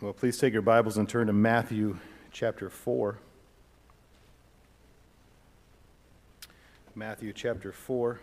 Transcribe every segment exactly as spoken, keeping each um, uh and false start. Well, please take your Bibles and turn to Matthew chapter four. Matthew chapter four.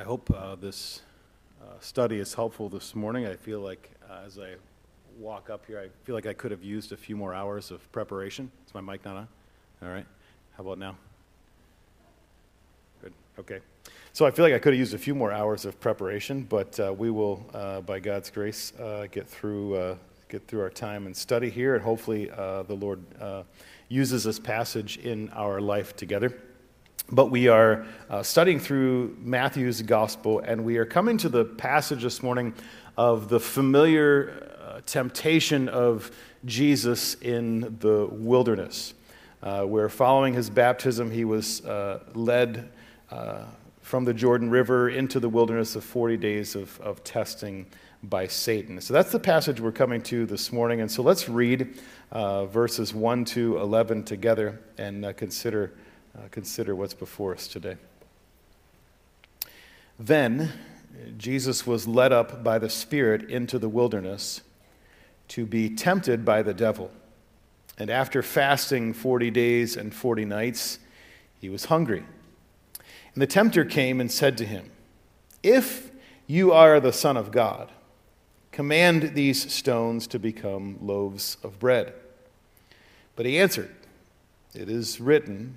I hope uh, this uh, study is helpful this morning. I feel like uh, as I walk up here, I feel like I could have used a few more hours of preparation. Is my mic not on? All right. How about now? Good. Okay. So I feel like I could have used a few more hours of preparation, but uh, we will, uh, by God's grace, uh, get through uh, get through our time and study here, and hopefully uh, the Lord uh, uses this passage in our life together. But we are uh, studying through Matthew's gospel, and we are coming to the passage this morning of the familiar uh, temptation of Jesus in the wilderness. Uh, where following his baptism, he was uh, led uh, from the Jordan River into the wilderness of forty days of, of testing by Satan. So that's the passage we're coming to this morning. And so let's read uh, verses one to eleven together and uh, consider Uh, consider what's before us today. Then Jesus was led up by the Spirit into the wilderness to be tempted by the devil. And after fasting forty days and forty nights, he was hungry. And the tempter came and said to him, "If you are the Son of God, command these stones to become loaves of bread." But he answered, "It is written,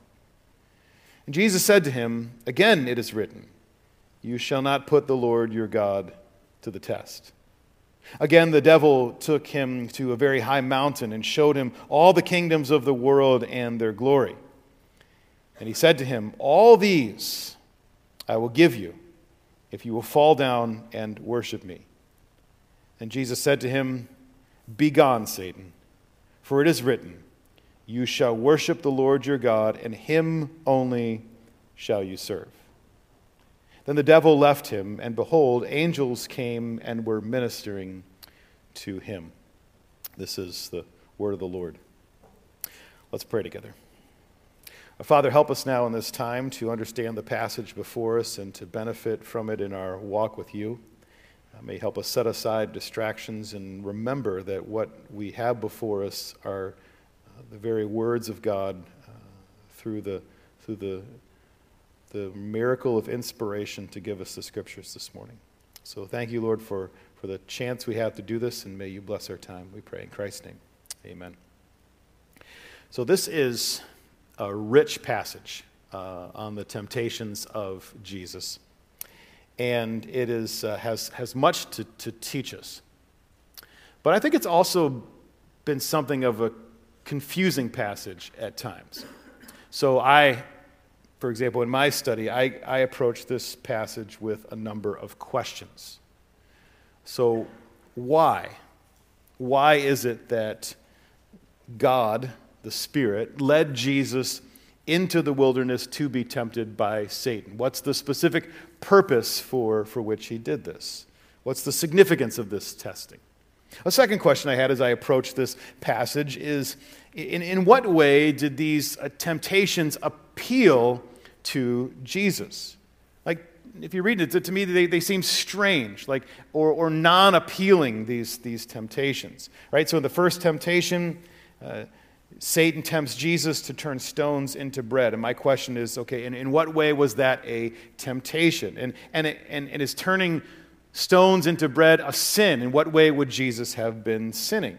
And Jesus said to him, "Again it is written, you shall not put the Lord your God to the test." Again the devil took him to a very high mountain and showed him all the kingdoms of the world and their glory. And he said to him, "All these I will give you, if you will fall down and worship me." And Jesus said to him, "Begone, Satan, for it is written, you shall worship the Lord your God, and him only shall you serve." Then the devil left him, and behold, angels came and were ministering to him. This is the word of the Lord. Let's pray together. Father, help us now in this time to understand the passage before us and to benefit from it in our walk with you. May help us set aside distractions and remember that what we have before us are the very words of God uh, through the through the the miracle of inspiration to give us the scriptures this morning. So thank you, Lord, for, for the chance we have to do this, and may you bless our time, we pray in Christ's name. Amen. So this is a rich passage uh, on the temptations of Jesus, and it is uh, has has much to, to teach us. But I think it's also been something of a confusing passage at times. So I, for example, in my study, I, I approach this passage with a number of questions. So why? Why is it that God, the Spirit, led Jesus into the wilderness to be tempted by Satan? What's the specific purpose for, for which he did this? What's the significance of this testing? A second question I had as I approached this passage is, in, in what way did these uh, temptations appeal to Jesus? Like, if you read it, to, to me, they, they seem strange, like, or, or non-appealing, these, these temptations, right? So in the first temptation, uh, Satan tempts Jesus to turn stones into bread. And my question is, okay, in, in what way was that a temptation? And, and, it, and, and is turning stones into bread a sin? In what way would Jesus have been sinning?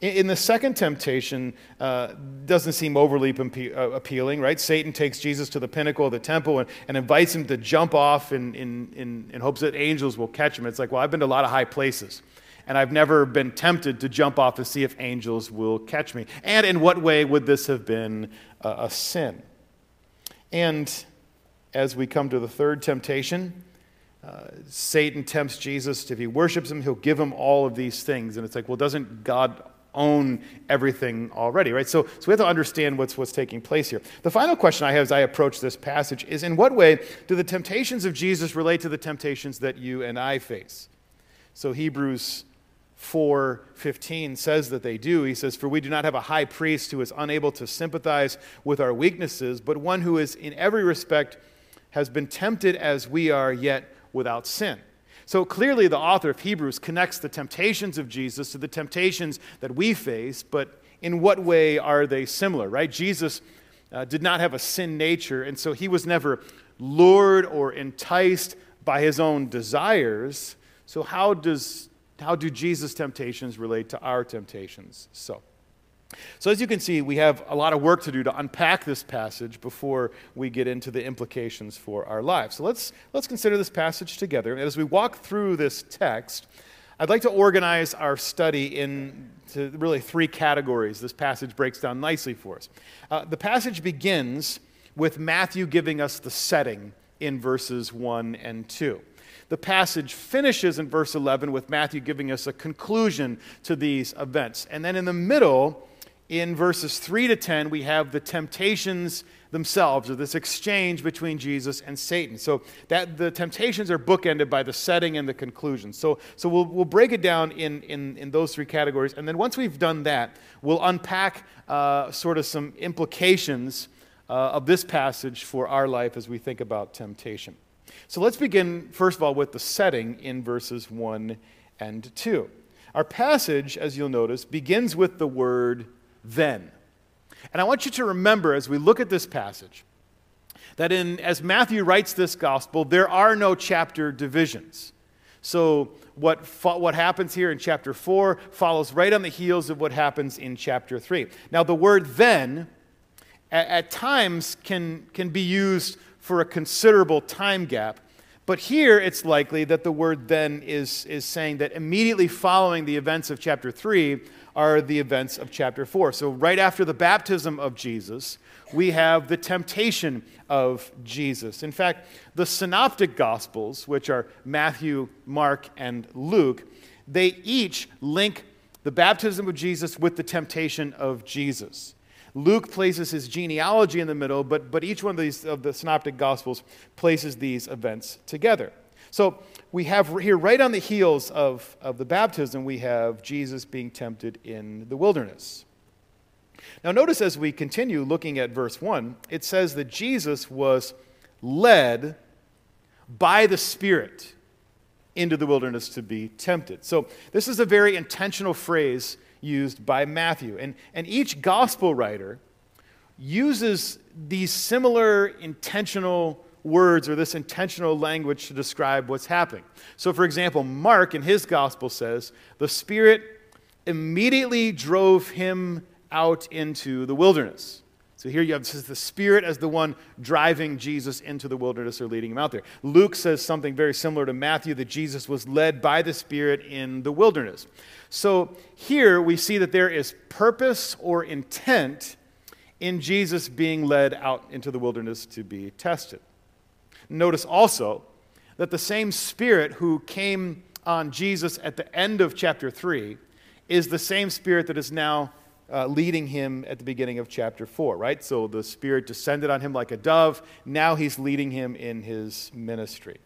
In the second temptation, uh, doesn't seem overly appealing, right? Satan takes Jesus to the pinnacle of the temple and, and invites him to jump off in, in, in, in hopes that angels will catch him. It's like, well, I've been to a lot of high places, and I've never been tempted to jump off to see if angels will catch me. And in what way would this have been uh, a sin? And as we come to the third temptation, Uh, Satan tempts Jesus. If he worships him, he'll give him all of these things. And it's like, well, doesn't God own everything already, right? So, so we have to understand what's what's taking place here. The final question I have as I approach this passage is, in what way do the temptations of Jesus relate to the temptations that you and I face? So Hebrews four fifteen says that they do. He says, "For we do not have a high priest who is unable to sympathize with our weaknesses, but one who is in every respect has been tempted as we are, yet without sin." So clearly the author of Hebrews connects the temptations of Jesus to the temptations that we face, but in what way are they similar, right? Jesus uh, did not have a sin nature, and so he was never lured or enticed by his own desires. So how does how do Jesus' temptations relate to our temptations? So So as you can see, we have a lot of work to do to unpack this passage before we get into the implications for our lives. So let's let's consider this passage together. And as we walk through this text, I'd like to organize our study into really three categories. This passage breaks down nicely for us. Uh, the passage begins with Matthew giving us the setting in verses one and two. The passage finishes in verse eleven with Matthew giving us a conclusion to these events. And then in the middle, in verses three to ten, we have the temptations themselves, or this exchange between Jesus and Satan. So that the temptations are bookended by the setting and the conclusion. So, so we'll, we'll break it down in, in, in those three categories. And then once we've done that, we'll unpack uh, sort of some implications uh, of this passage for our life as we think about temptation. So let's begin, first of all, with the setting in verses one and two. Our passage, as you'll notice, begins with the word "then." And I want you to remember as we look at this passage that in as Matthew writes this gospel, there are no chapter divisions. So what what happens here in chapter four follows right on the heels of what happens in chapter three. Now the word "then" at, at times can can be used for a considerable time gap. But here it's likely that the word "then" is, is saying that immediately following the events of chapter three are the events of chapter four. So right after the baptism of Jesus, we have the temptation of Jesus. In fact, the Synoptic Gospels, which are Matthew, Mark, and Luke, they each link the baptism of Jesus with the temptation of Jesus. Luke places his genealogy in the middle, but, but each one of these of the Synoptic Gospels places these events together. So we have here, right on the heels of, of the baptism, we have Jesus being tempted in the wilderness. Now notice as we continue looking at verse one, it says that Jesus was led by the Spirit into the wilderness to be tempted. So this is a very intentional phrase used by Matthew. And, and each gospel writer uses these similar intentional words or this intentional language to describe what's happening. So, for example, Mark in his gospel says, "The Spirit immediately drove him out into the wilderness." So here you have the Spirit as the one driving Jesus into the wilderness or leading him out there. Luke says something very similar to Matthew, that Jesus was led by the Spirit in the wilderness. So here we see that there is purpose or intent in Jesus being led out into the wilderness to be tested. Notice also that the same Spirit who came on Jesus at the end of chapter three is the same Spirit that is now Uh, leading him at the beginning of chapter four, right? So the Spirit descended on him like a dove. Now he's leading him in his ministry.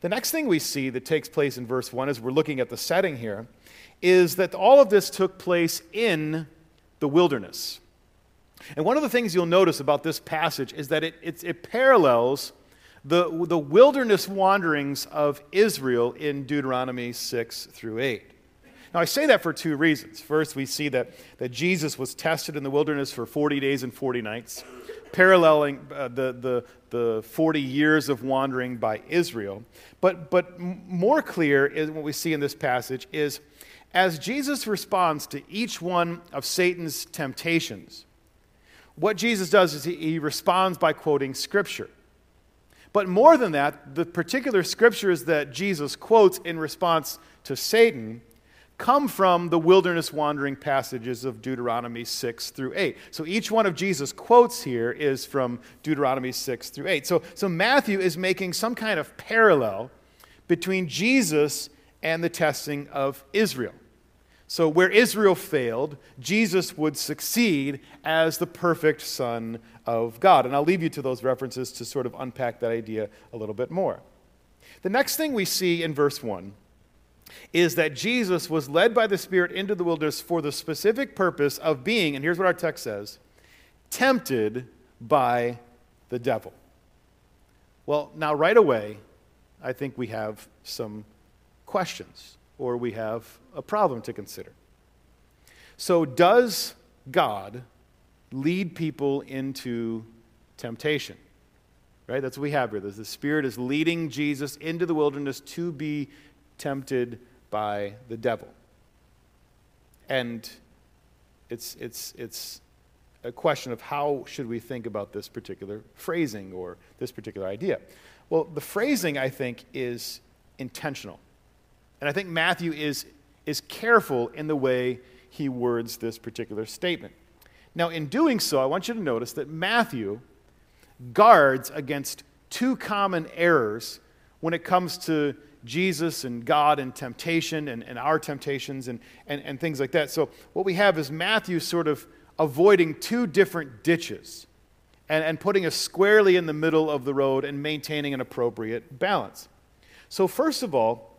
The next thing we see that takes place in verse one, as we're looking at the setting here, is that all of this took place in the wilderness. And one of the things you'll notice about this passage is that it, it, it parallels the, the wilderness wanderings of Israel in Deuteronomy six through eight. Now, I say that for two reasons. First, we see that, that Jesus was tested in the wilderness for forty days and forty nights, paralleling uh, the, the, the forty years of wandering by Israel. But, but more clear is what we see in this passage is as Jesus responds to each one of Satan's temptations, what Jesus does is he, he responds by quoting Scripture. But more than that, the particular Scriptures that Jesus quotes in response to Satan come from the wilderness wandering passages of Deuteronomy six through eight. So each one of Jesus' quotes here is from Deuteronomy six through eight. So, so Matthew is making some kind of parallel between Jesus and the testing of Israel. So where Israel failed, Jesus would succeed as the perfect Son of God. And I'll leave you to those references to sort of unpack that idea a little bit more. The next thing we see in verse one is that Jesus was led by the Spirit into the wilderness for the specific purpose of being, and here's what our text says, tempted by the devil. Well, now right away, I think we have some questions, or we have a problem to consider. So does God lead people into temptation? Right? That's what we have here. The Spirit is leading Jesus into the wilderness to be tempted by the devil. And it's it's it's a question of how should we think about this particular phrasing or this particular idea. Well, the phrasing, I think, is intentional. And I think Matthew is, is careful in the way he words this particular statement. Now, in doing so, I want you to notice that Matthew guards against two common errors when it comes to Jesus and God and temptation and, and our temptations and, and, and things like that. So what we have is Matthew sort of avoiding two different ditches and, and putting us squarely in the middle of the road and maintaining an appropriate balance. So first of all,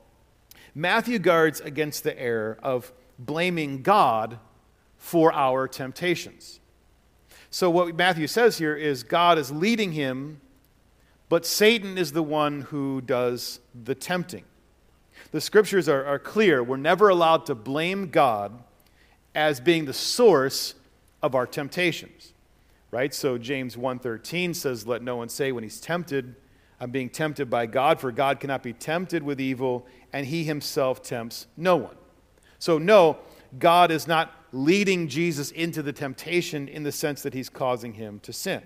Matthew guards against the error of blaming God for our temptations. So what Matthew says here is God is leading him, but Satan is the one who does the tempting. The Scriptures are, are clear. We're never allowed to blame God as being the source of our temptations, right? So James one thirteen says, "Let no one say when he's tempted, I'm being tempted by God, for God cannot be tempted with evil, and he himself tempts no one." So no, God is not leading Jesus into the temptation in the sense that he's causing him to sin.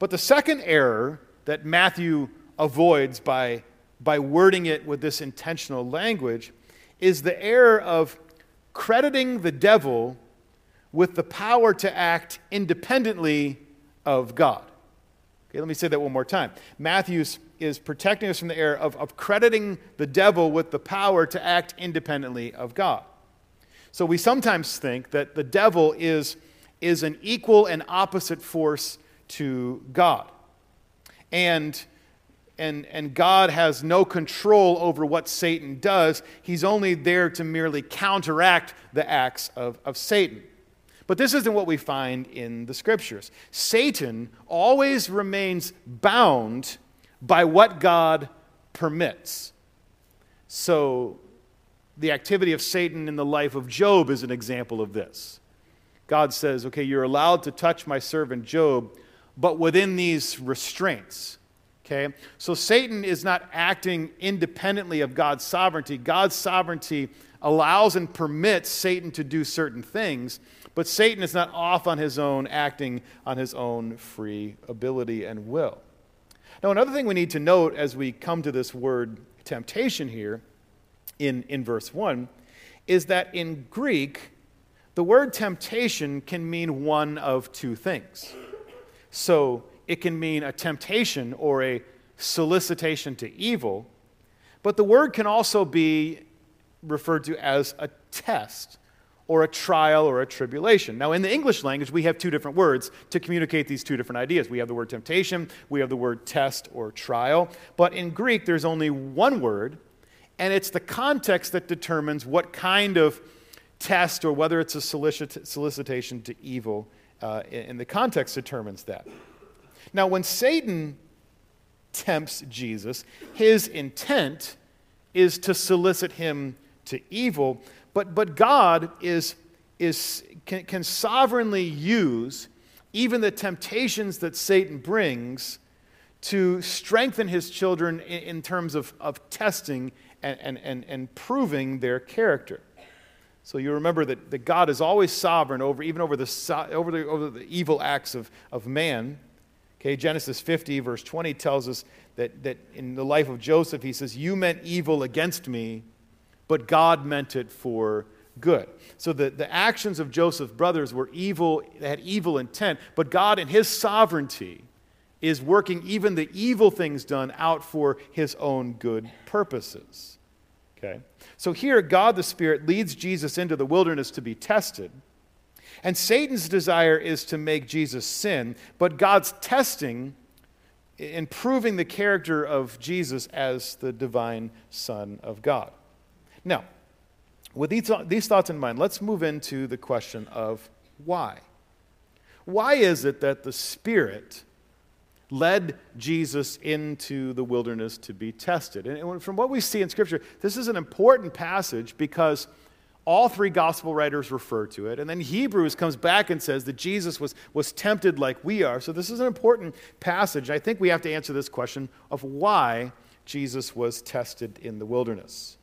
But the second error that Matthew avoids by, by wording it with this intentional language is the error of crediting the devil with the power to act independently of God. Okay, let me say that one more time. Matthew is protecting us from the error of, of crediting the devil with the power to act independently of God. So we sometimes think that the devil is, is an equal and opposite force to God. And, and, and God has no control over what Satan does. He's only there to merely counteract the acts of, of Satan. But this isn't what we find in the Scriptures. Satan always remains bound by what God permits. So the activity of Satan in the life of Job is an example of this. God says, okay, you're allowed to touch my servant Job, but within these restraints, okay? So Satan is not acting independently of God's sovereignty. God's sovereignty allows and permits Satan to do certain things, but Satan is not off on his own, acting on his own free ability and will. Now, another thing we need to note as we come to this word temptation here in, in verse one is that in Greek, the word temptation can mean one of two things. So it can mean a temptation or a solicitation to evil, but the word can also be referred to as a test or a trial or a tribulation. Now, in the English language, we have two different words to communicate these two different ideas. We have the word temptation, we have the word test or trial, but in Greek, there's only one word, and it's the context that determines what kind of test or whether it's a solicit- solicitation to evil. Uh, and the context determines that. Now, when Satan tempts Jesus, his intent is to solicit him to evil, but but God is is can, can sovereignly use even the temptations that Satan brings to strengthen his children in, in terms of, of testing and, and, and, and proving their character. So you remember that, that God is always sovereign over even over the so, over the over the evil acts of, of man. Okay, Genesis fifty, verse twenty tells us that, that in the life of Joseph, he says, "You meant evil against me, but God meant it for good." So the, the actions of Joseph's brothers were evil, they had evil intent, but God in his sovereignty is working even the evil things done out for his own good purposes. Okay. So here, God the Spirit leads Jesus into the wilderness to be tested. And Satan's desire is to make Jesus sin, but God's testing and proving the character of Jesus as the divine Son of God. Now, with these, these thoughts in mind, let's move into the question of why. Why is it that the Spirit led Jesus into the wilderness to be tested? And from what we see in Scripture, this is an important passage because all three gospel writers refer to it. And then Hebrews comes back and says that Jesus was, was tempted like we are. So this is an important passage. I think we have to answer this question of why Jesus was tested in the wilderness.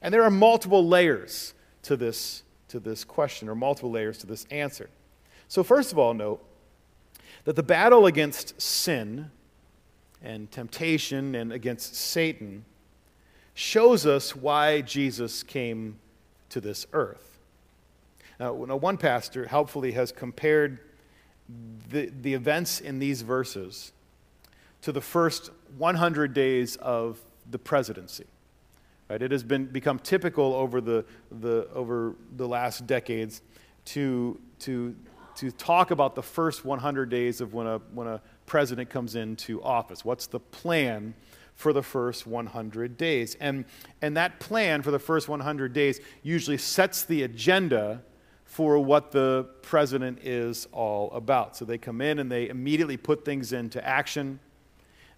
And there are multiple layers to this, to this question, or multiple layers to this answer. So first of all, note that the battle against sin and temptation and against Satan shows us why Jesus came to this earth. Now, one pastor helpfully has compared the, the events in these verses to the first one hundred days of the presidency. Right? It has been become typical over the, the over the last decades to to to talk about the first one hundred days of when a when a president comes into office. What's the plan for the first one hundred days? And and that plan for the first one hundred days usually sets the agenda for what the president is all about. So they come in and they immediately put things into action.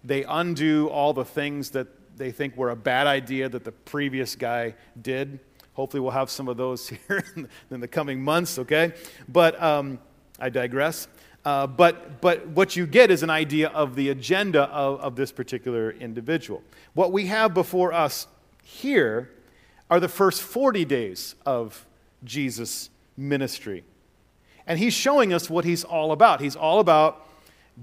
They undo all the things that they think were a bad idea that the previous guy did. Hopefully we'll have some of those here in the coming months, okay? But um, I digress. Uh, but but what you get is an idea of the agenda of, of this particular individual. What we have before us here are the first forty days of Jesus' ministry. And he's showing us what he's all about. He's all about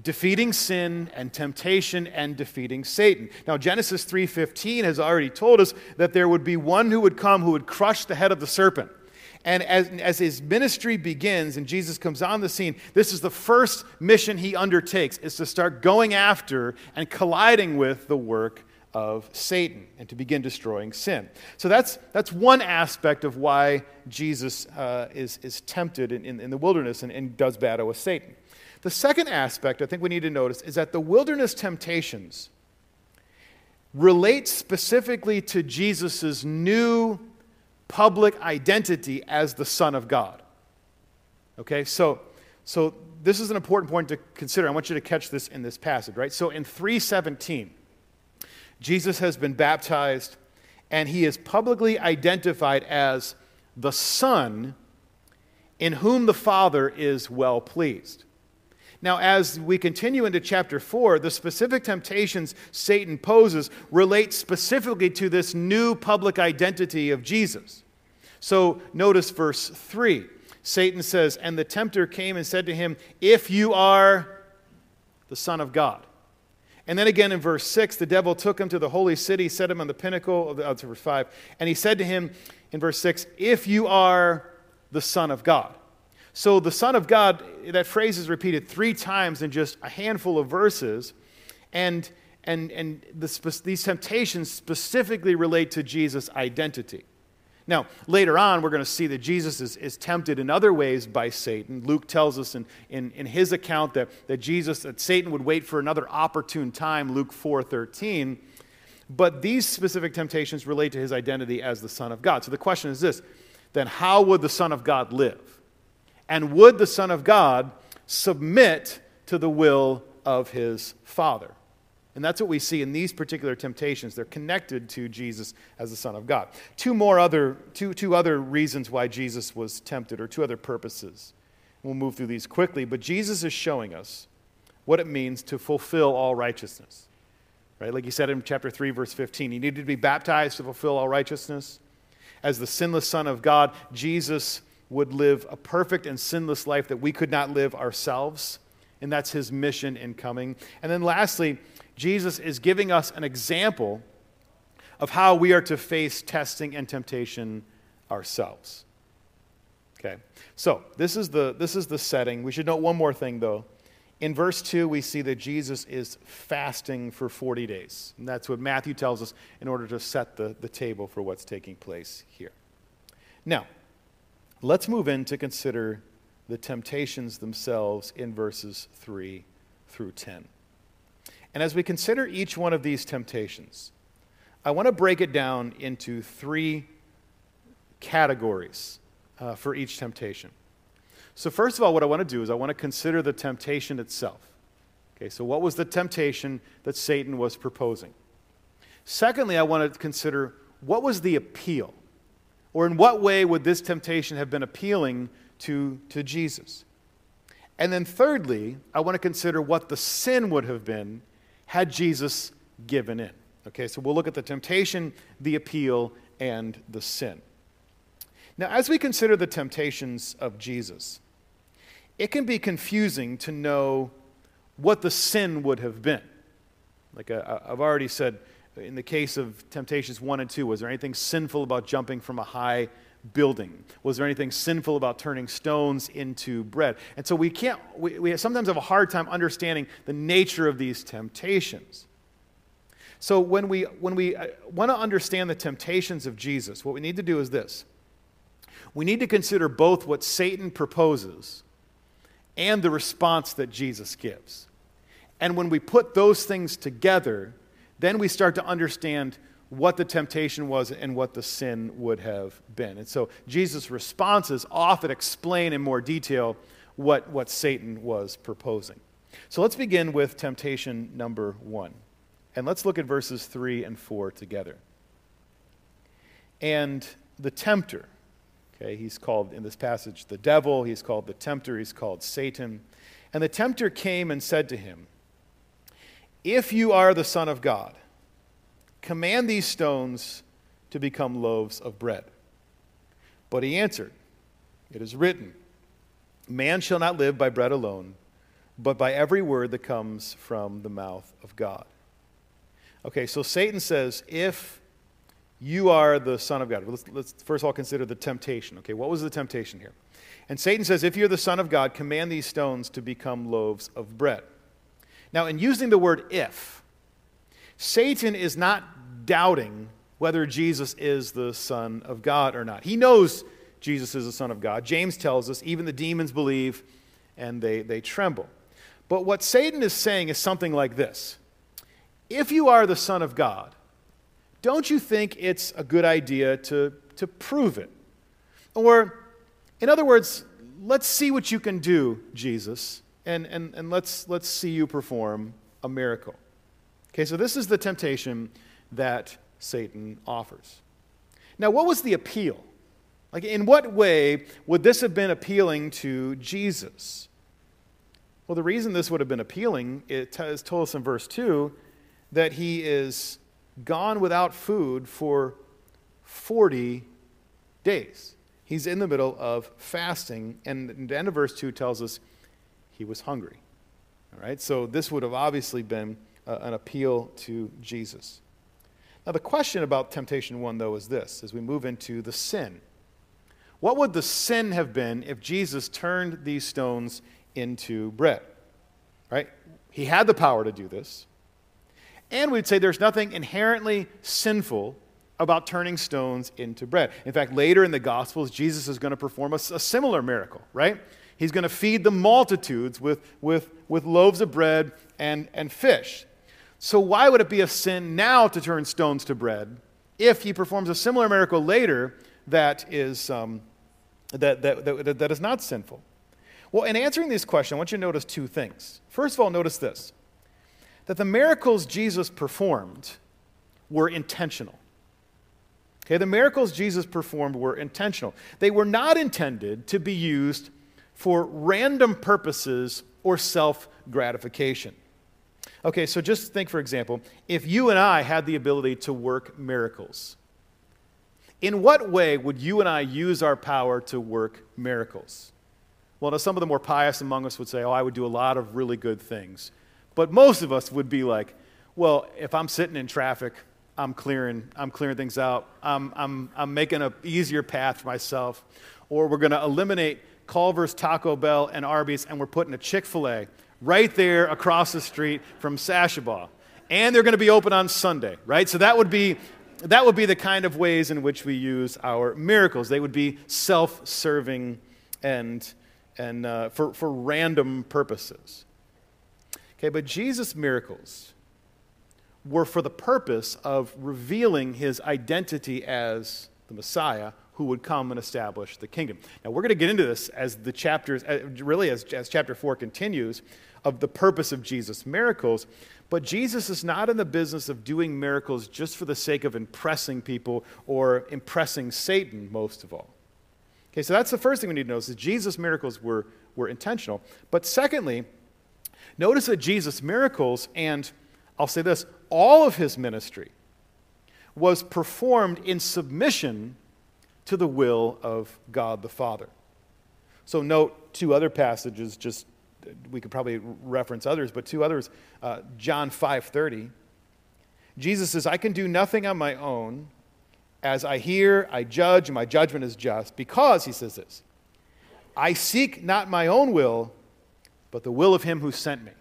defeating sin and temptation and defeating Satan. Now, Genesis three fifteen has already told us that there would be one who would come who would crush the head of the serpent. And as, as his ministry begins and Jesus comes on the scene, this is the first mission he undertakes, is to start going after and colliding with the work of Satan and to begin destroying sin. So that's that's one aspect of why Jesus uh, is, is tempted in, in, in the wilderness and, and does battle with Satan. The second aspect I think we need to notice is that the wilderness temptations relate specifically to Jesus' new public identity as the Son of God. Okay, so, so this is an important point to consider. I want you to catch this in this passage, right? So in three seventeen, Jesus has been baptized, and he is publicly identified as the Son in whom the Father is well pleased. Now, as we continue into chapter four, the specific temptations Satan poses relate specifically to this new public identity of Jesus. So notice verse three. Satan says, "And the tempter came and said to him, 'If you are the Son of God.'" And then again in verse six, the devil took him to the holy city, set him on the pinnacle, of oh, to verse five, and he said to him in verse six, "If you are the Son of God." So the Son of God, that phrase is repeated three times in just a handful of verses, and and and the, these temptations specifically relate to Jesus' identity. Now, later on, we're going to see that Jesus is, is tempted in other ways by Satan. Luke tells us in, in, in his account that, that Jesus, that Satan would wait for another opportune time, Luke four thirteen. But these specific temptations relate to his identity as the Son of God. So the question is this, then how would the Son of God live? And would the Son of God submit to the will of his Father? And that's what we see in these particular temptations. They're connected to Jesus as the Son of God. Two more other, two, two other reasons why Jesus was tempted, or two other purposes. We'll move through these quickly, but Jesus is showing us what it means to fulfill all righteousness. Right? Like he said in chapter three, verse fifteen, he needed to be baptized to fulfill all righteousness. as the sinless Son of God, Jesus would live a perfect and sinless life that we could not live ourselves. And that's his mission in coming. And then lastly, Jesus is giving us an example of how we are to face testing and temptation ourselves. Okay, so this is the this is the setting. We should note one more thing, though. In verse two, we see that Jesus is fasting for forty days. And that's what Matthew tells us in order to set the, the table for what's taking place here. Now, let's move in to consider the temptations themselves in verses three through ten. And as we consider each one of these temptations, I want to break it down into three categories uh, for each temptation. So first of all, what I want to do is I want to consider the temptation itself. Okay, so what was the temptation that Satan was proposing? Secondly, I want to consider what was the appeal, or in what way would this temptation have been appealing to, to Jesus? And then thirdly, I want to consider what the sin would have been had Jesus given in. Okay, so we'll look at the temptation, the appeal, and the sin. Now, as we consider the temptations of Jesus, it can be confusing to know what the sin would have been. Like I, I've already said, in the case of temptations one and two, was there anything sinful about jumping from a high building? Was there anything sinful about turning stones into bread? And so we can't, we, we sometimes have a hard time understanding the nature of these temptations. So when we, when we want to understand the temptations of Jesus, what we need to do is this. We need to consider both what Satan proposes and the response that Jesus gives. And when we put those things together, then we start to understand what the temptation was and what the sin would have been. And so Jesus' responses often explain in more detail what, what Satan was proposing. So let's begin with temptation number one. And let's look at verses three and four together. And the tempter... Okay, he's called in this passage the devil, he's called the tempter, he's called Satan. And the tempter came and said to him, "If you are the Son of God, command these stones to become loaves of bread." But he answered, "It is written, man shall not live by bread alone, but by every word that comes from the mouth of God." Okay, so Satan says, if you are the Son of God. Let's, let's first of all consider the temptation. Okay, what was the temptation here? And Satan says, if you're the Son of God, command these stones to become loaves of bread. Now, in using the word if, Satan is not doubting whether Jesus is the Son of God or not. He knows Jesus is the Son of God. James tells us, even the demons believe and they, they tremble. But what Satan is saying is something like this. If you are the Son of God, don't you think it's a good idea to, to prove it? Or, in other words, let's see what you can do, Jesus, and, and, and let's, let's see you perform a miracle. Okay, so this is the temptation that Satan offers. Now, what was the appeal? Like, in what way would this have been appealing to Jesus? Well, the reason this would have been appealing, it has told us in verse two, that he is gone without food for forty days. He's in the middle of fasting, and the end of verse two tells us he was hungry. All right, so this would have obviously been uh, an appeal to Jesus. Now, the question about temptation one, though, is this, as we move into the sin. What would the sin have been if Jesus turned these stones into bread? All right, he had the power to do this. And we'd say there's nothing inherently sinful about turning stones into bread. In fact, later in the Gospels, Jesus is going to perform a, a similar miracle, right? He's going to feed the multitudes with, with, with loaves of bread and, and fish. So why would it be a sin now to turn stones to bread if he performs a similar miracle later that is, um, that, that, that, that is not sinful? Well, in answering this question, I want you to notice two things. First of all, notice this. That the miracles Jesus performed were intentional. Okay, the miracles Jesus performed were intentional. They were not intended to be used for random purposes or self-gratification. Okay, so just think, for example, if you and I had the ability to work miracles, In what way would you and I use our power to work miracles? Well, now some of the more pious among us would say, oh, I would do a lot of really good things. But most of us would be like, well, if I'm sitting in traffic, I'm clearing, I'm clearing things out. I'm, I'm, I'm making an easier path for myself. Or we're going to eliminate Culver's, Taco Bell, and Arby's, and we're putting a Chick-fil-A right there across the street from Sashabaw. And they're going to be open on Sunday, right? So that would be that would be the kind of ways in which we use our miracles. They would be self-serving and and uh, for for random purposes. Okay, but Jesus' miracles were for the purpose of revealing his identity as the Messiah who would come and establish the kingdom. Now, we're going to get into this as the chapters, really as, as chapter four continues, of the purpose of Jesus' miracles. But Jesus is not in the business of doing miracles just for the sake of impressing people or impressing Satan, most of all. Okay, so that's the first thing we need to notice, is Jesus' miracles were, were intentional. But secondly, notice that Jesus' miracles, and I'll say this, all of his ministry was performed in submission to the will of God the Father. So note two other passages, just we could probably reference others, but two others, uh, John five thirty. Jesus says, I can do nothing on my own. As I hear, I judge, and my judgment is just, because, he says this, I seek not my own will, but the will of him who sent me.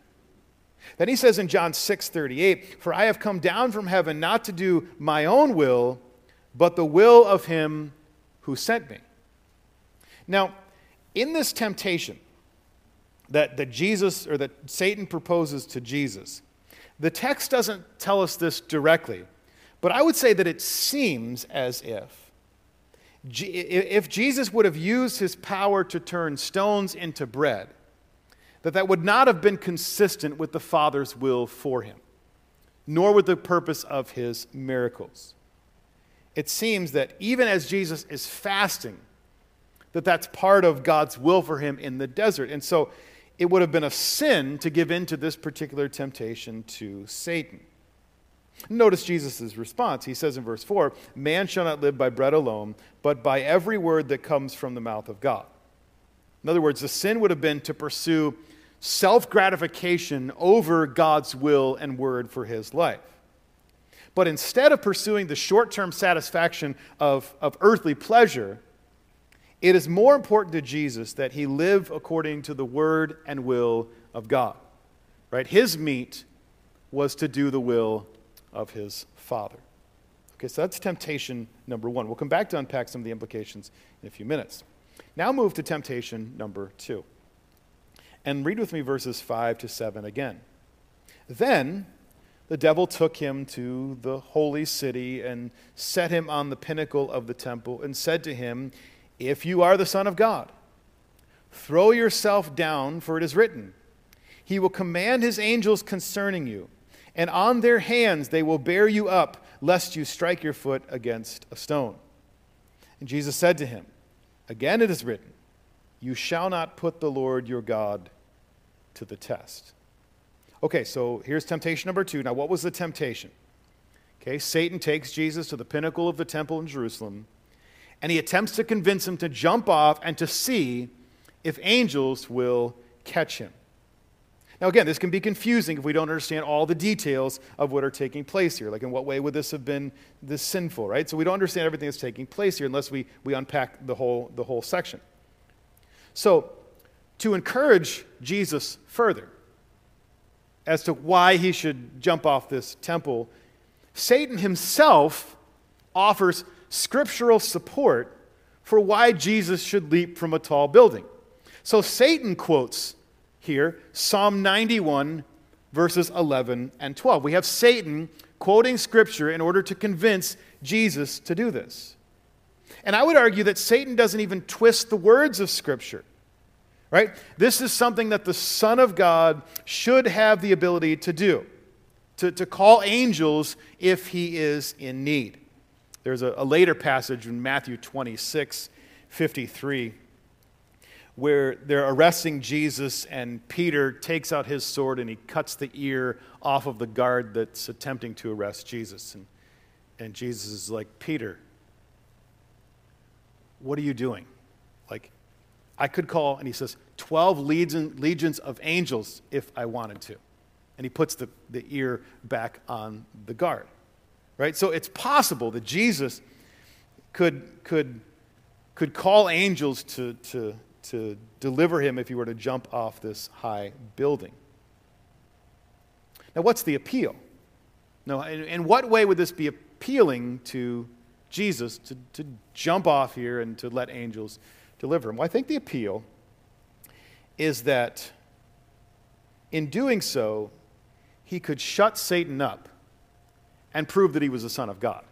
Then he says in John six thirty-eight, for I have come down from heaven not to do my own will, but the will of him who sent me. Now, in this temptation that, that Jesus or that Satan proposes to Jesus, the text doesn't tell us this directly, but I would say that it seems as if G- if Jesus would have used his power to turn stones into bread, that that would not have been consistent with the Father's will for him, nor with the purpose of his miracles. It seems that even as Jesus is fasting, that that's part of God's will for him in the desert. And so it would have been a sin to give in to this particular temptation to Satan. Notice Jesus' response. He says in verse four, man shall not live by bread alone, but by every word that comes from the mouth of God. In other words, the sin would have been to pursue self-gratification over God's will and word for his life. But instead of pursuing the short-term satisfaction of, of earthly pleasure, it is more important to Jesus that he live according to the word and will of God. Right? His meat was to do the will of his Father. Okay, so that's temptation number one. We'll come back to unpack some of the implications in a few minutes. Now move to temptation number two. And read with me verses five to seven again. Then the devil took him to the holy city and set him on the pinnacle of the temple and said to him, if you are the Son of God, throw yourself down, for it is written, he will command his angels concerning you, and on their hands they will bear you up, lest you strike your foot against a stone. And Jesus said to him, again it is written, you shall not put the Lord your God to the test. Okay, so here's temptation number two. Now, what was the temptation? Okay, Satan takes Jesus to the pinnacle of the temple in Jerusalem, and he attempts to convince him to jump off and to see if angels will catch him. Now, again, this can be confusing if we don't understand all the details of what are taking place here. Like, in what way would this have been this sinful, right? So we don't understand everything that's taking place here unless we, we unpack the whole, the whole section. So, to encourage Jesus further as to why he should jump off this temple, Satan himself offers scriptural support for why Jesus should leap from a tall building. So Satan quotes here Psalm ninety-one, verses eleven and twelve. We have Satan quoting scripture in order to convince Jesus to do this. And I would argue that Satan doesn't even twist the words of scripture. Right? This is something that the Son of God should have the ability to do, to, to call angels if he is in need. There's a, a later passage in Matthew twenty-six fifty-three, where they're arresting Jesus and Peter takes out his sword and he cuts the ear off of the guard that's attempting to arrest Jesus. And, and Jesus is like, Peter, what are you doing? Like, I could call, and he says, twelve legions of angels if I wanted to. And he puts the, the ear back on the guard, right? So it's possible that Jesus could could could call angels to, to, to deliver him if he were to jump off this high building. Now, what's the appeal? No, in, in what way would this be appealing to Jesus to, to jump off here and to let angels deliver him? Well, I think the appeal is that in doing so, he could shut Satan up and prove that he was the Son of God.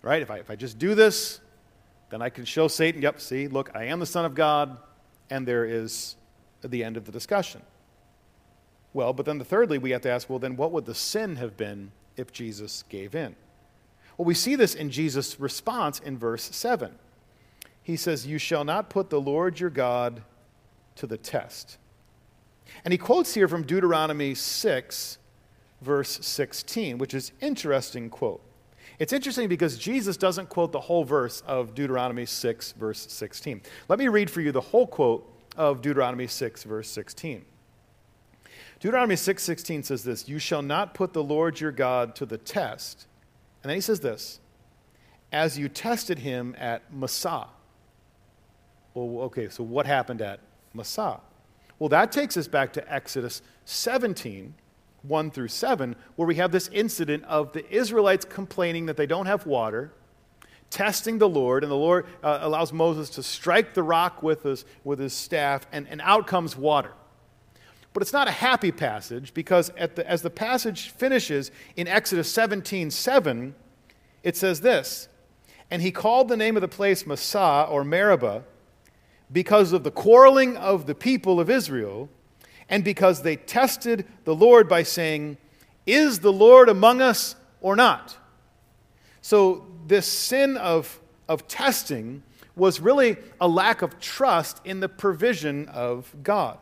Right? If I, if I just do this, then I can show Satan, yep, see, look, I am the Son of God, and there is the end of the discussion. Well, but then the thirdly, we have to ask, well, then what would the sin have been if Jesus gave in? Well, we see this in Jesus' response in verse seven. He says, "You shall not put the Lord your God to the test." And he quotes here from Deuteronomy six, verse sixteen, which is an interesting quote. It's interesting because Jesus doesn't quote the whole verse of Deuteronomy six, verse sixteen. Let me read for you the whole quote of Deuteronomy six, verse sixteen. Deuteronomy six, sixteen says this, "You shall not put the Lord your God to the test." And then he says this, "As you tested him at Massah." Well, okay, so what happened at Massah? Well, that takes us back to Exodus seventeen, one through seven, where we have this incident of the Israelites complaining that they don't have water, testing the Lord, and the Lord uh, allows Moses to strike the rock with his, with his staff, and, and out comes water. But it's not a happy passage, because at the, as the passage finishes in Exodus seventeen, seven, it says this, "And he called the name of the place Massah, or Meribah, because of the quarreling of the people of Israel, and because they tested the Lord by saying, 'Is the Lord among us or not?'" So this sin of, of testing was really a lack of trust in the provision of God.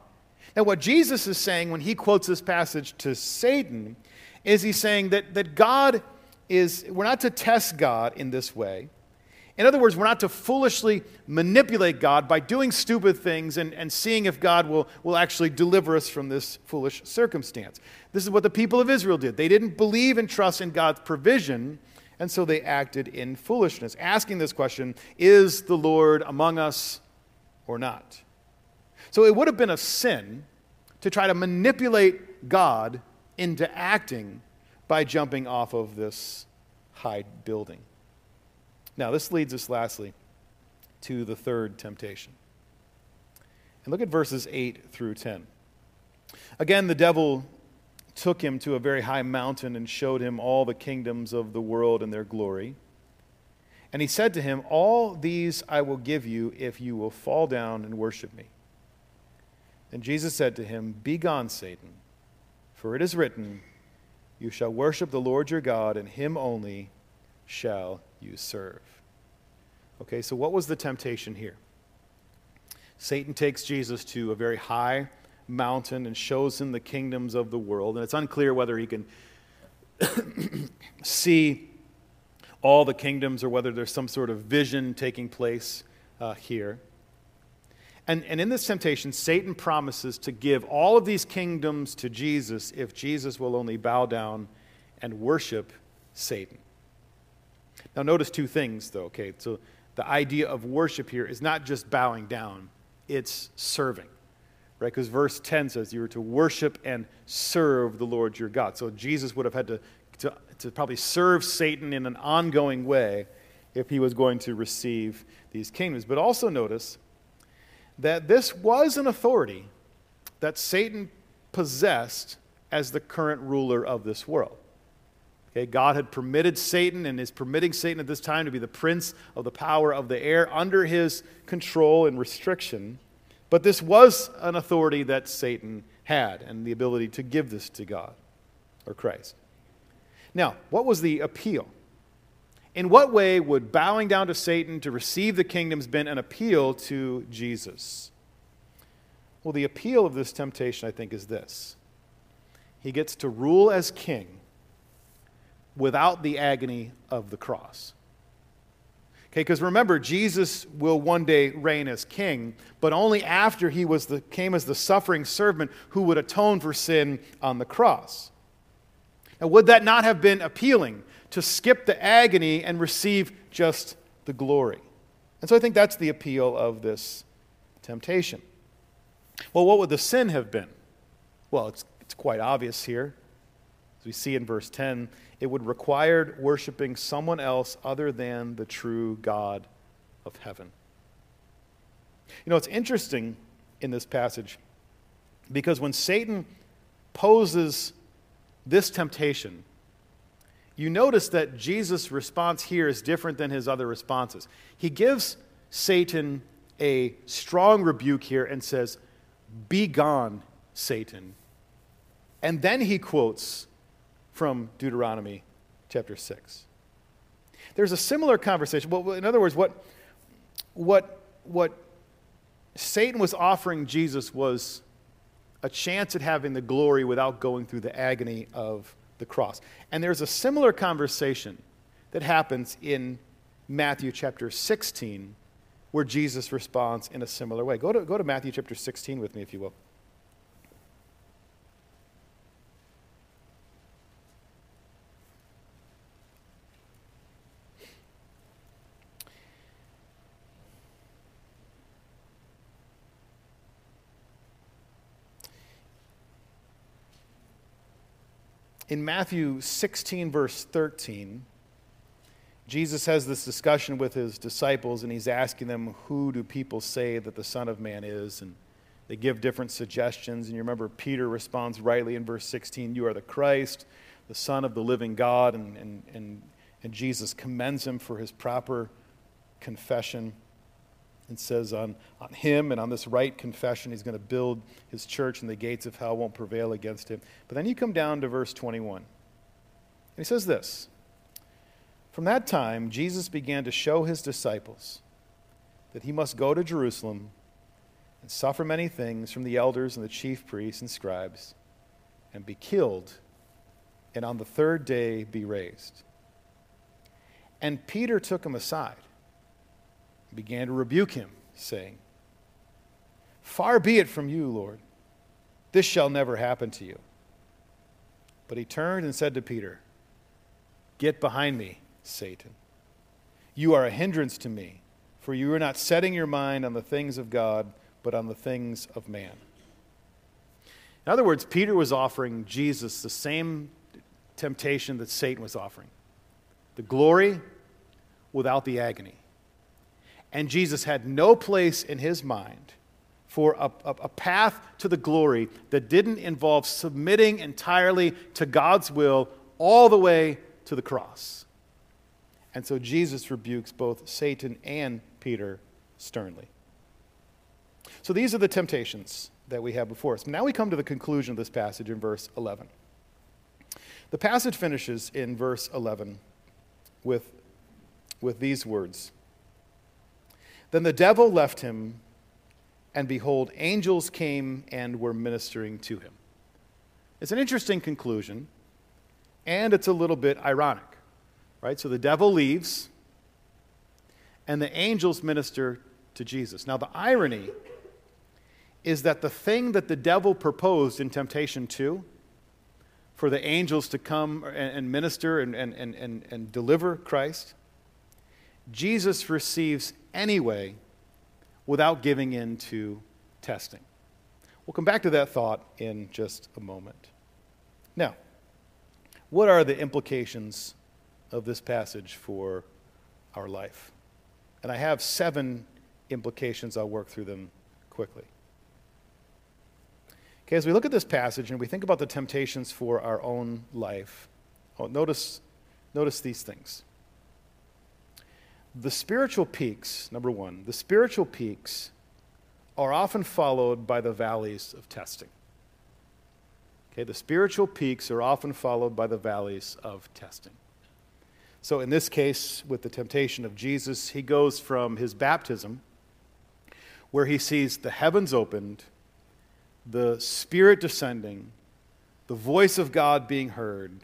Now, what Jesus is saying when he quotes this passage to Satan is he's saying that, that God is, we're not to test God in this way. In other words, we're not to foolishly manipulate God by doing stupid things and, and seeing if God will, will actually deliver us from this foolish circumstance. This is what the people of Israel did. They didn't believe and trust in God's provision, and so they acted in foolishness, asking this question, "Is the Lord among us or not?" So it would have been a sin to try to manipulate God into acting by jumping off of this high building. Now, this leads us, lastly, to the third temptation. And look at verses eight through ten. Again, the devil took him to a very high mountain and showed him all the kingdoms of the world and their glory. And he said to him, "All these I will give you if you will fall down and worship me." Then Jesus said to him, "Begone, Satan, for it is written, 'You shall worship the Lord your God, and him only shall you serve.'" Okay, so what was the temptation here? Satan takes Jesus to a very high mountain and shows him the kingdoms of the world, and it's unclear whether he can see all the kingdoms or whether there's some sort of vision taking place uh, here. And, and in this temptation, Satan promises to give all of these kingdoms to Jesus if Jesus will only bow down and worship Satan. Now, notice two things, though, okay? So the idea of worship here is not just bowing down, it's serving, right? Because verse ten says you were to worship and serve the Lord your God. So Jesus would have had to, to, to probably serve Satan in an ongoing way if he was going to receive these kingdoms. But also notice that this was an authority that Satan possessed as the current ruler of this world. Okay, God had permitted Satan and is permitting Satan at this time to be the prince of the power of the air under his control and restriction. But this was an authority that Satan had and the ability to give this to God or Christ. Now, what was the appeal? In what way would bowing down to Satan to receive the kingdoms been an appeal to Jesus? Well, the appeal of this temptation, I think, is this. He gets to rule as king without the agony of the cross. Okay, because remember, Jesus will one day reign as king, but only after he was the, came as the suffering servant who would atone for sin on the cross. Now, would that not have been appealing to skip the agony and receive just the glory? And so I think that's the appeal of this temptation. Well, what would the sin have been? Well, it's, it's quite obvious here. As we see in verse ten, it would require worshiping someone else other than the true God of heaven. You know, it's interesting in this passage because when Satan poses this temptation, you notice that Jesus' response here is different than his other responses. He gives Satan a strong rebuke here and says, "Be gone, Satan." And then he quotes from Deuteronomy chapter six. There's a similar conversation. Well, in other words, what, what, what Satan was offering Jesus was a chance at having the glory without going through the agony of the cross. And there's a similar conversation that happens in Matthew chapter sixteen, where Jesus responds in a similar way. Go to, go to Matthew chapter sixteen with me, if you will. In Matthew sixteen, verse thirteen, Jesus has this discussion with his disciples, and he's asking them, who do people say that the Son of Man is? And they give different suggestions. And you remember Peter responds rightly in verse sixteen, you are the Christ, the Son of the living God. And, and, and, and Jesus commends him for his proper confession and says on, on him and on this right confession, he's going to build his church, and the gates of hell won't prevail against him. But then you come down to verse twenty-one. And he says this, from that time, Jesus began to show his disciples that he must go to Jerusalem and suffer many things from the elders and the chief priests and scribes and be killed and on the third day be raised. And Peter took him aside, began to rebuke him, saying, far be it from you, Lord. This shall never happen to you. But he turned and said to Peter, get behind me, Satan. You are a hindrance to me, for you are not setting your mind on the things of God, but on the things of man. In other words, Peter was offering Jesus the same temptation that Satan was offering, the glory without the agony. And Jesus had no place in his mind for a, a, a path to the glory that didn't involve submitting entirely to God's will all the way to the cross. And so Jesus rebukes both Satan and Peter sternly. So these are the temptations that we have before us. Now we come to the conclusion of this passage in verse eleven. The passage finishes in verse eleven with, with these words. Then the devil left him, and behold, angels came and were ministering to him. It's an interesting conclusion, and it's a little bit ironic, right? So the devil leaves, and the angels minister to Jesus. Now, the irony is that the thing that the devil proposed in temptation two, for the angels to come and minister and, and, and, and, and deliver Christ, Jesus receives anyway without giving in to testing. We'll come back to that thought in just a moment. Now, what are the implications of this passage for our life? And I have seven implications. I'll work through them quickly. Okay, as we look at this passage and we think about the temptations for our own life, oh, notice, notice these things. The spiritual peaks, number one, the spiritual peaks are often followed by the valleys of testing. Okay, the spiritual peaks are often followed by the valleys of testing. So in this case, with the temptation of Jesus, he goes from his baptism, where he sees the heavens opened, the Spirit descending, the voice of God being heard,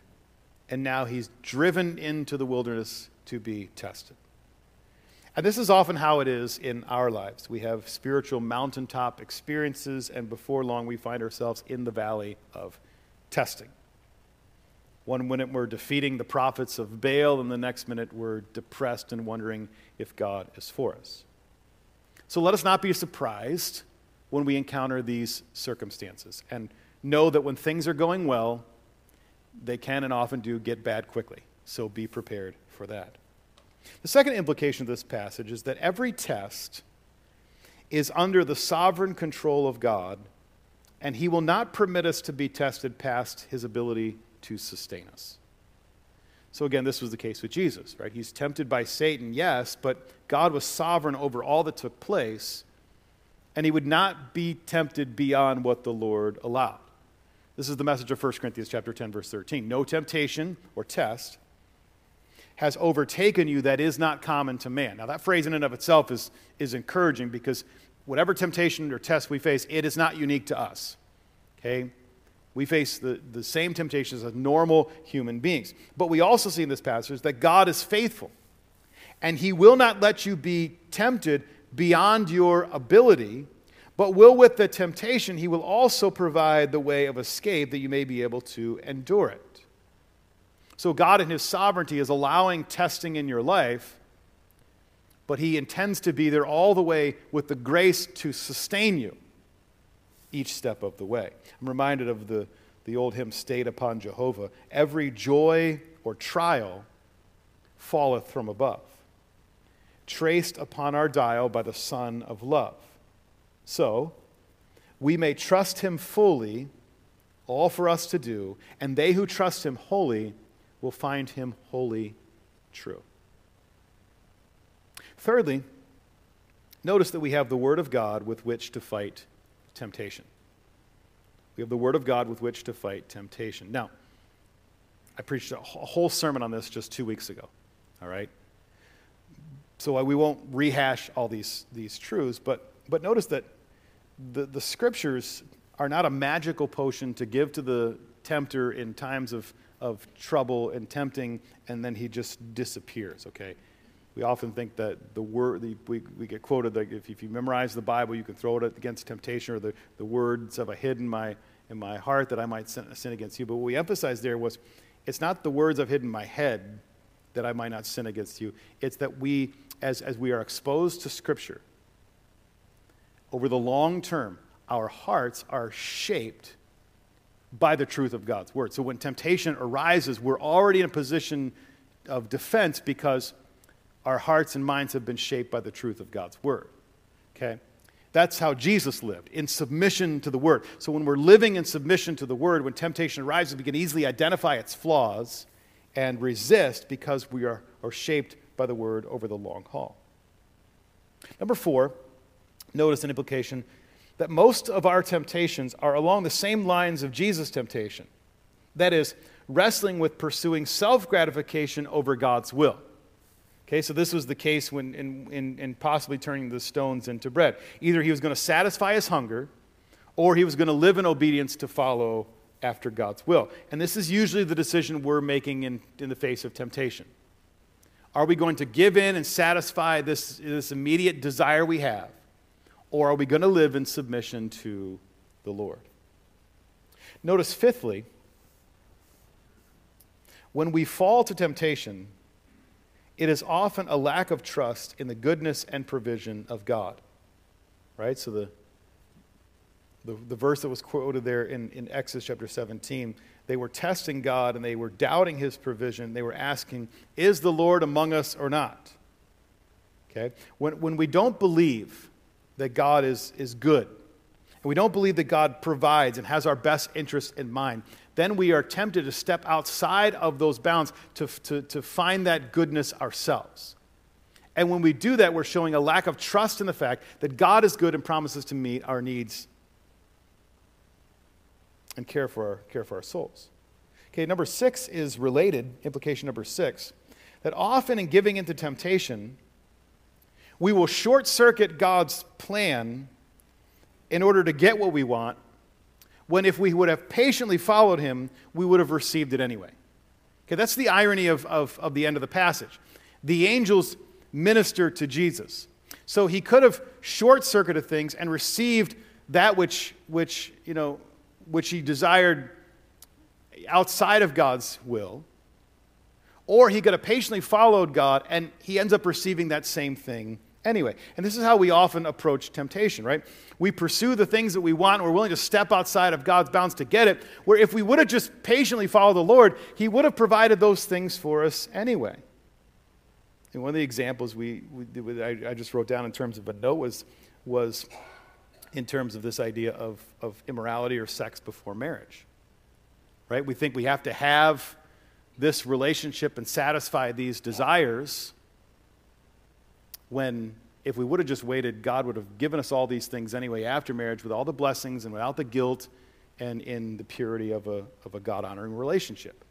and now he's driven into the wilderness to be tested. And this is often how it is in our lives. We have spiritual mountaintop experiences, and before long we find ourselves in the valley of testing. One minute we're defeating the prophets of Baal, and the next minute we're depressed and wondering if God is for us. So let us not be surprised when we encounter these circumstances, and know that when things are going well, they can and often do get bad quickly. So be prepared for that. The second implication of this passage is that every test is under the sovereign control of God, and he will not permit us to be tested past his ability to sustain us. So again, this was the case with Jesus, right? He's tempted by Satan, yes, but God was sovereign over all that took place, and he would not be tempted beyond what the Lord allowed. This is the message of First Corinthians chapter ten, verse thirteen. No temptation or test has overtaken you that is not common to man. Now, that phrase in and of itself is, is encouraging, because whatever temptation or test we face, it is not unique to us, okay? We face the, the same temptations as normal human beings. But we also see in this passage that God is faithful, and he will not let you be tempted beyond your ability, but will with the temptation, he will also provide the way of escape that you may be able to endure it. So God in his sovereignty is allowing testing in your life, but he intends to be there all the way with the grace to sustain you each step of the way. I'm reminded of the, the old hymn, Stayed Upon Jehovah. Every joy or trial falleth from above, traced upon our dial by the Son of Love. So we may trust him fully, all for us to do, and they who trust him wholly will find him wholly true. Thirdly, notice that we have the word of God with which to fight temptation. We have the word of God with which to fight temptation. Now, I preached a whole sermon on this just two weeks ago, all right? So we won't rehash all these, these truths, but, but notice that the, the scriptures are not a magical potion to give to the tempter in times of, of trouble and tempting, and then he just disappears, okay? We often think that the word, the, we, we get quoted that if, if you memorize the Bible, you can throw it against temptation, or the, the words have I hid in my, in my heart that I might sin, sin against you. But what we emphasized there was, it's not the words I've hid in my head that I might not sin against you. It's that we, as, as we are exposed to Scripture, over the long term, our hearts are shaped by the truth of God's word. So when temptation arises, we're already in a position of defense because our hearts and minds have been shaped by the truth of God's word, okay? That's how Jesus lived, in submission to the word. So when we're living in submission to the word, when temptation arises, we can easily identify its flaws and resist because we are, are shaped by the word over the long haul. Number four, notice an implication that most of our temptations are along the same lines of Jesus' temptation. That is, wrestling with pursuing self-gratification over God's will. Okay, so this was the case when in, in, in possibly turning the stones into bread. Either he was going to satisfy his hunger, or he was going to live in obedience to follow after God's will. And this is usually the decision we're making in, in the face of temptation. Are we going to give in and satisfy this, this immediate desire we have? Or are we going to live in submission to the Lord? Notice, fifthly, when we fall to temptation, it is often a lack of trust in the goodness and provision of God. Right? So the, the, the verse that was quoted there in, in Exodus chapter seventeen, they were testing God and they were doubting his provision. They were asking, is the Lord among us or not? Okay? When, when we don't believe that God is, is good, and we don't believe that God provides and has our best interest in mind, then we are tempted to step outside of those bounds to, to, to find that goodness ourselves. And when we do that, we're showing a lack of trust in the fact that God is good and promises to meet our needs and care for our, care for our souls. Okay, number six is related, implication number six, that often in giving into temptation, we will short-circuit God's plan in order to get what we want, when if we would have patiently followed him, we would have received it anyway. Okay, that's the irony of, of, of the end of the passage. The angels minister to Jesus. So he could have short-circuited things and received that which, which you know, which he desired outside of God's will, or he could have patiently followed God, and he ends up receiving that same thing anyway. And this is how we often approach temptation, right? We pursue the things that we want, and we're willing to step outside of God's bounds to get it, where if we would have just patiently followed the Lord, he would have provided those things for us anyway. And one of the examples we, we I, I just wrote down in terms of a note was, was in terms of this idea of, of immorality or sex before marriage, right? We think we have to have this relationship and satisfy these desires, when if we would have just waited, God would have given us all these things anyway after marriage with all the blessings and without the guilt and in the purity of a of a God-honoring relationship,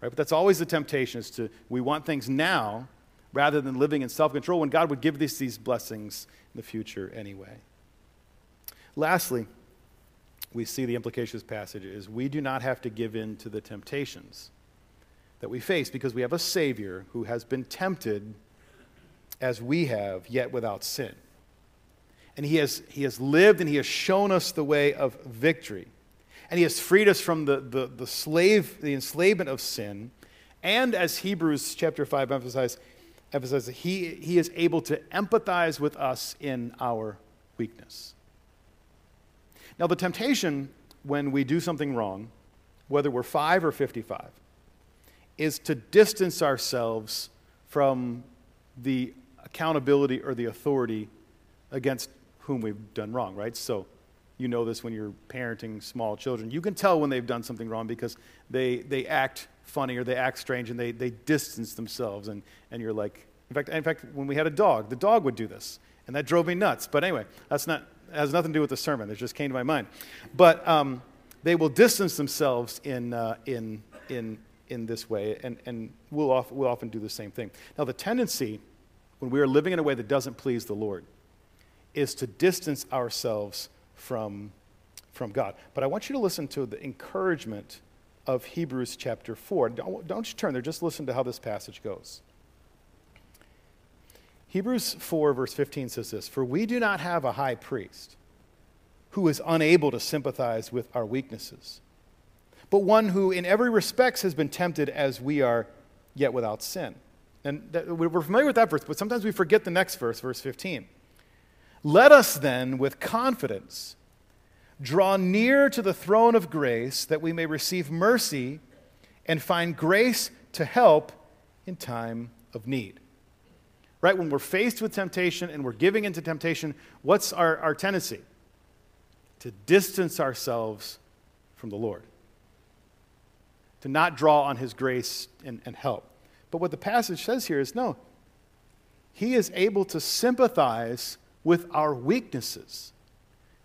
right? But that's always the temptation, is to, we want things now rather than living in self-control when God would give these, these blessings in the future anyway. Lastly, we see the implications of this passage is we do not have to give in to the temptations that we face because we have a Savior who has been tempted as we have, yet without sin. And he has, he has lived and he has shown us the way of victory. And he has freed us from the, the, the slave, the enslavement of sin. And as Hebrews chapter five emphasizes, emphasizes he, he is able to empathize with us in our weakness. Now, the temptation when we do something wrong, whether we're five or fifty-five, is to distance ourselves from the accountability or the authority against whom we've done wrong, right? So you know this when you're parenting small children. You can tell when they've done something wrong because they they act funny or they act strange and they they distance themselves. And, and you're like, in fact, in fact, when we had a dog, the dog would do this. And that drove me nuts. But anyway, that's not that has nothing to do with the sermon. It just came to my mind. But um, they will distance themselves in uh, in in in this way, and, and we'll, off, we'll often do the same thing. Now, the tendency, when we are living in a way that doesn't please the Lord, is to distance ourselves from, from God. But I want you to listen to the encouragement of Hebrews chapter four. Don't, don't you turn there, just listen to how this passage goes. Hebrews four, verse fifteen says this, "For we do not have a high priest who is unable to sympathize with our weaknesses, but one who in every respect has been tempted as we are, yet without sin." And that, we're familiar with that verse, but sometimes we forget the next verse, verse fifteen. "Let us then with confidence draw near to the throne of grace that we may receive mercy and find grace to help in time of need." Right? When we're faced with temptation and we're giving into temptation, what's our, our tendency? To distance ourselves from the Lord, to not draw on his grace and, and help. But what the passage says here is, no, he is able to sympathize with our weaknesses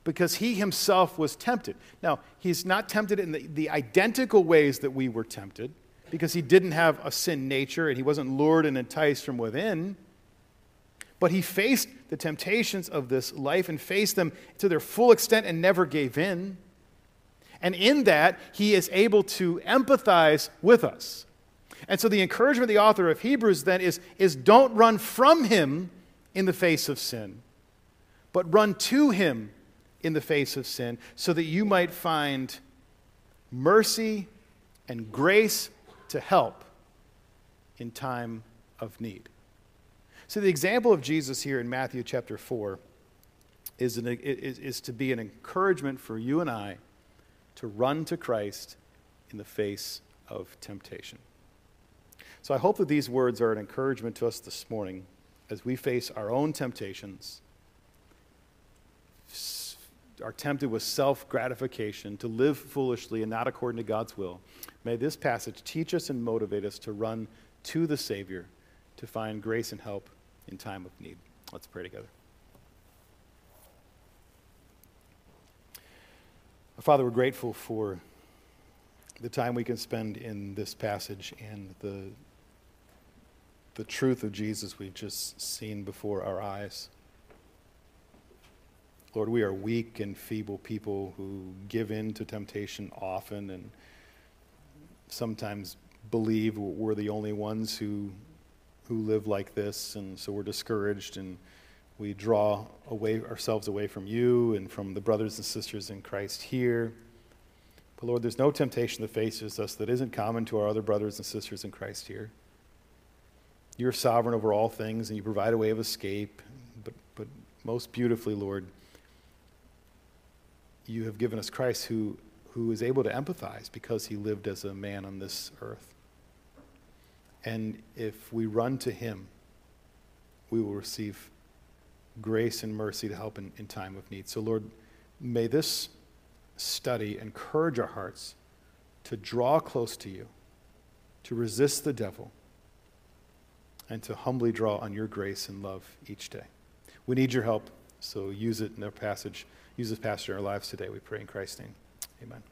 because he himself was tempted. Now, he's not tempted in the, the identical ways that we were tempted because he didn't have a sin nature and he wasn't lured and enticed from within, but he faced the temptations of this life and faced them to their full extent and never gave in. And in that, he is able to empathize with us. And so the encouragement of the author of Hebrews then is, is don't run from him in the face of sin, but run to him in the face of sin so that you might find mercy and grace to help in time of need. So the example of Jesus here in Matthew chapter four is, an, is, is to be an encouragement for you and I to run to Christ in the face of temptation. So I hope that these words are an encouragement to us this morning as we face our own temptations, are tempted with self-gratification, to live foolishly and not according to God's will. May this passage teach us and motivate us to run to the Savior to find grace and help in time of need. Let's pray together. Father, we're grateful for the time we can spend in this passage and the the truth of Jesus we've just seen before our eyes. Lord, we are weak and feeble people who give in to temptation often and sometimes believe we're the only ones who who live like this, and so we're discouraged, and we draw away ourselves away from you and from the brothers and sisters in Christ here. But Lord, there's no temptation that faces us that isn't common to our other brothers and sisters in Christ here. You're sovereign over all things, and you provide a way of escape. But, but most beautifully, Lord, you have given us Christ who, who is able to empathize because he lived as a man on this earth. And if we run to him, we will receive grace and mercy to help in, in time of need. So, Lord, may this study encourage our hearts to draw close to you, to resist the devil, and to humbly draw on your grace and love each day. We need your help, so use it in our passage. Use this passage in our lives today, we pray in Christ's name. Amen.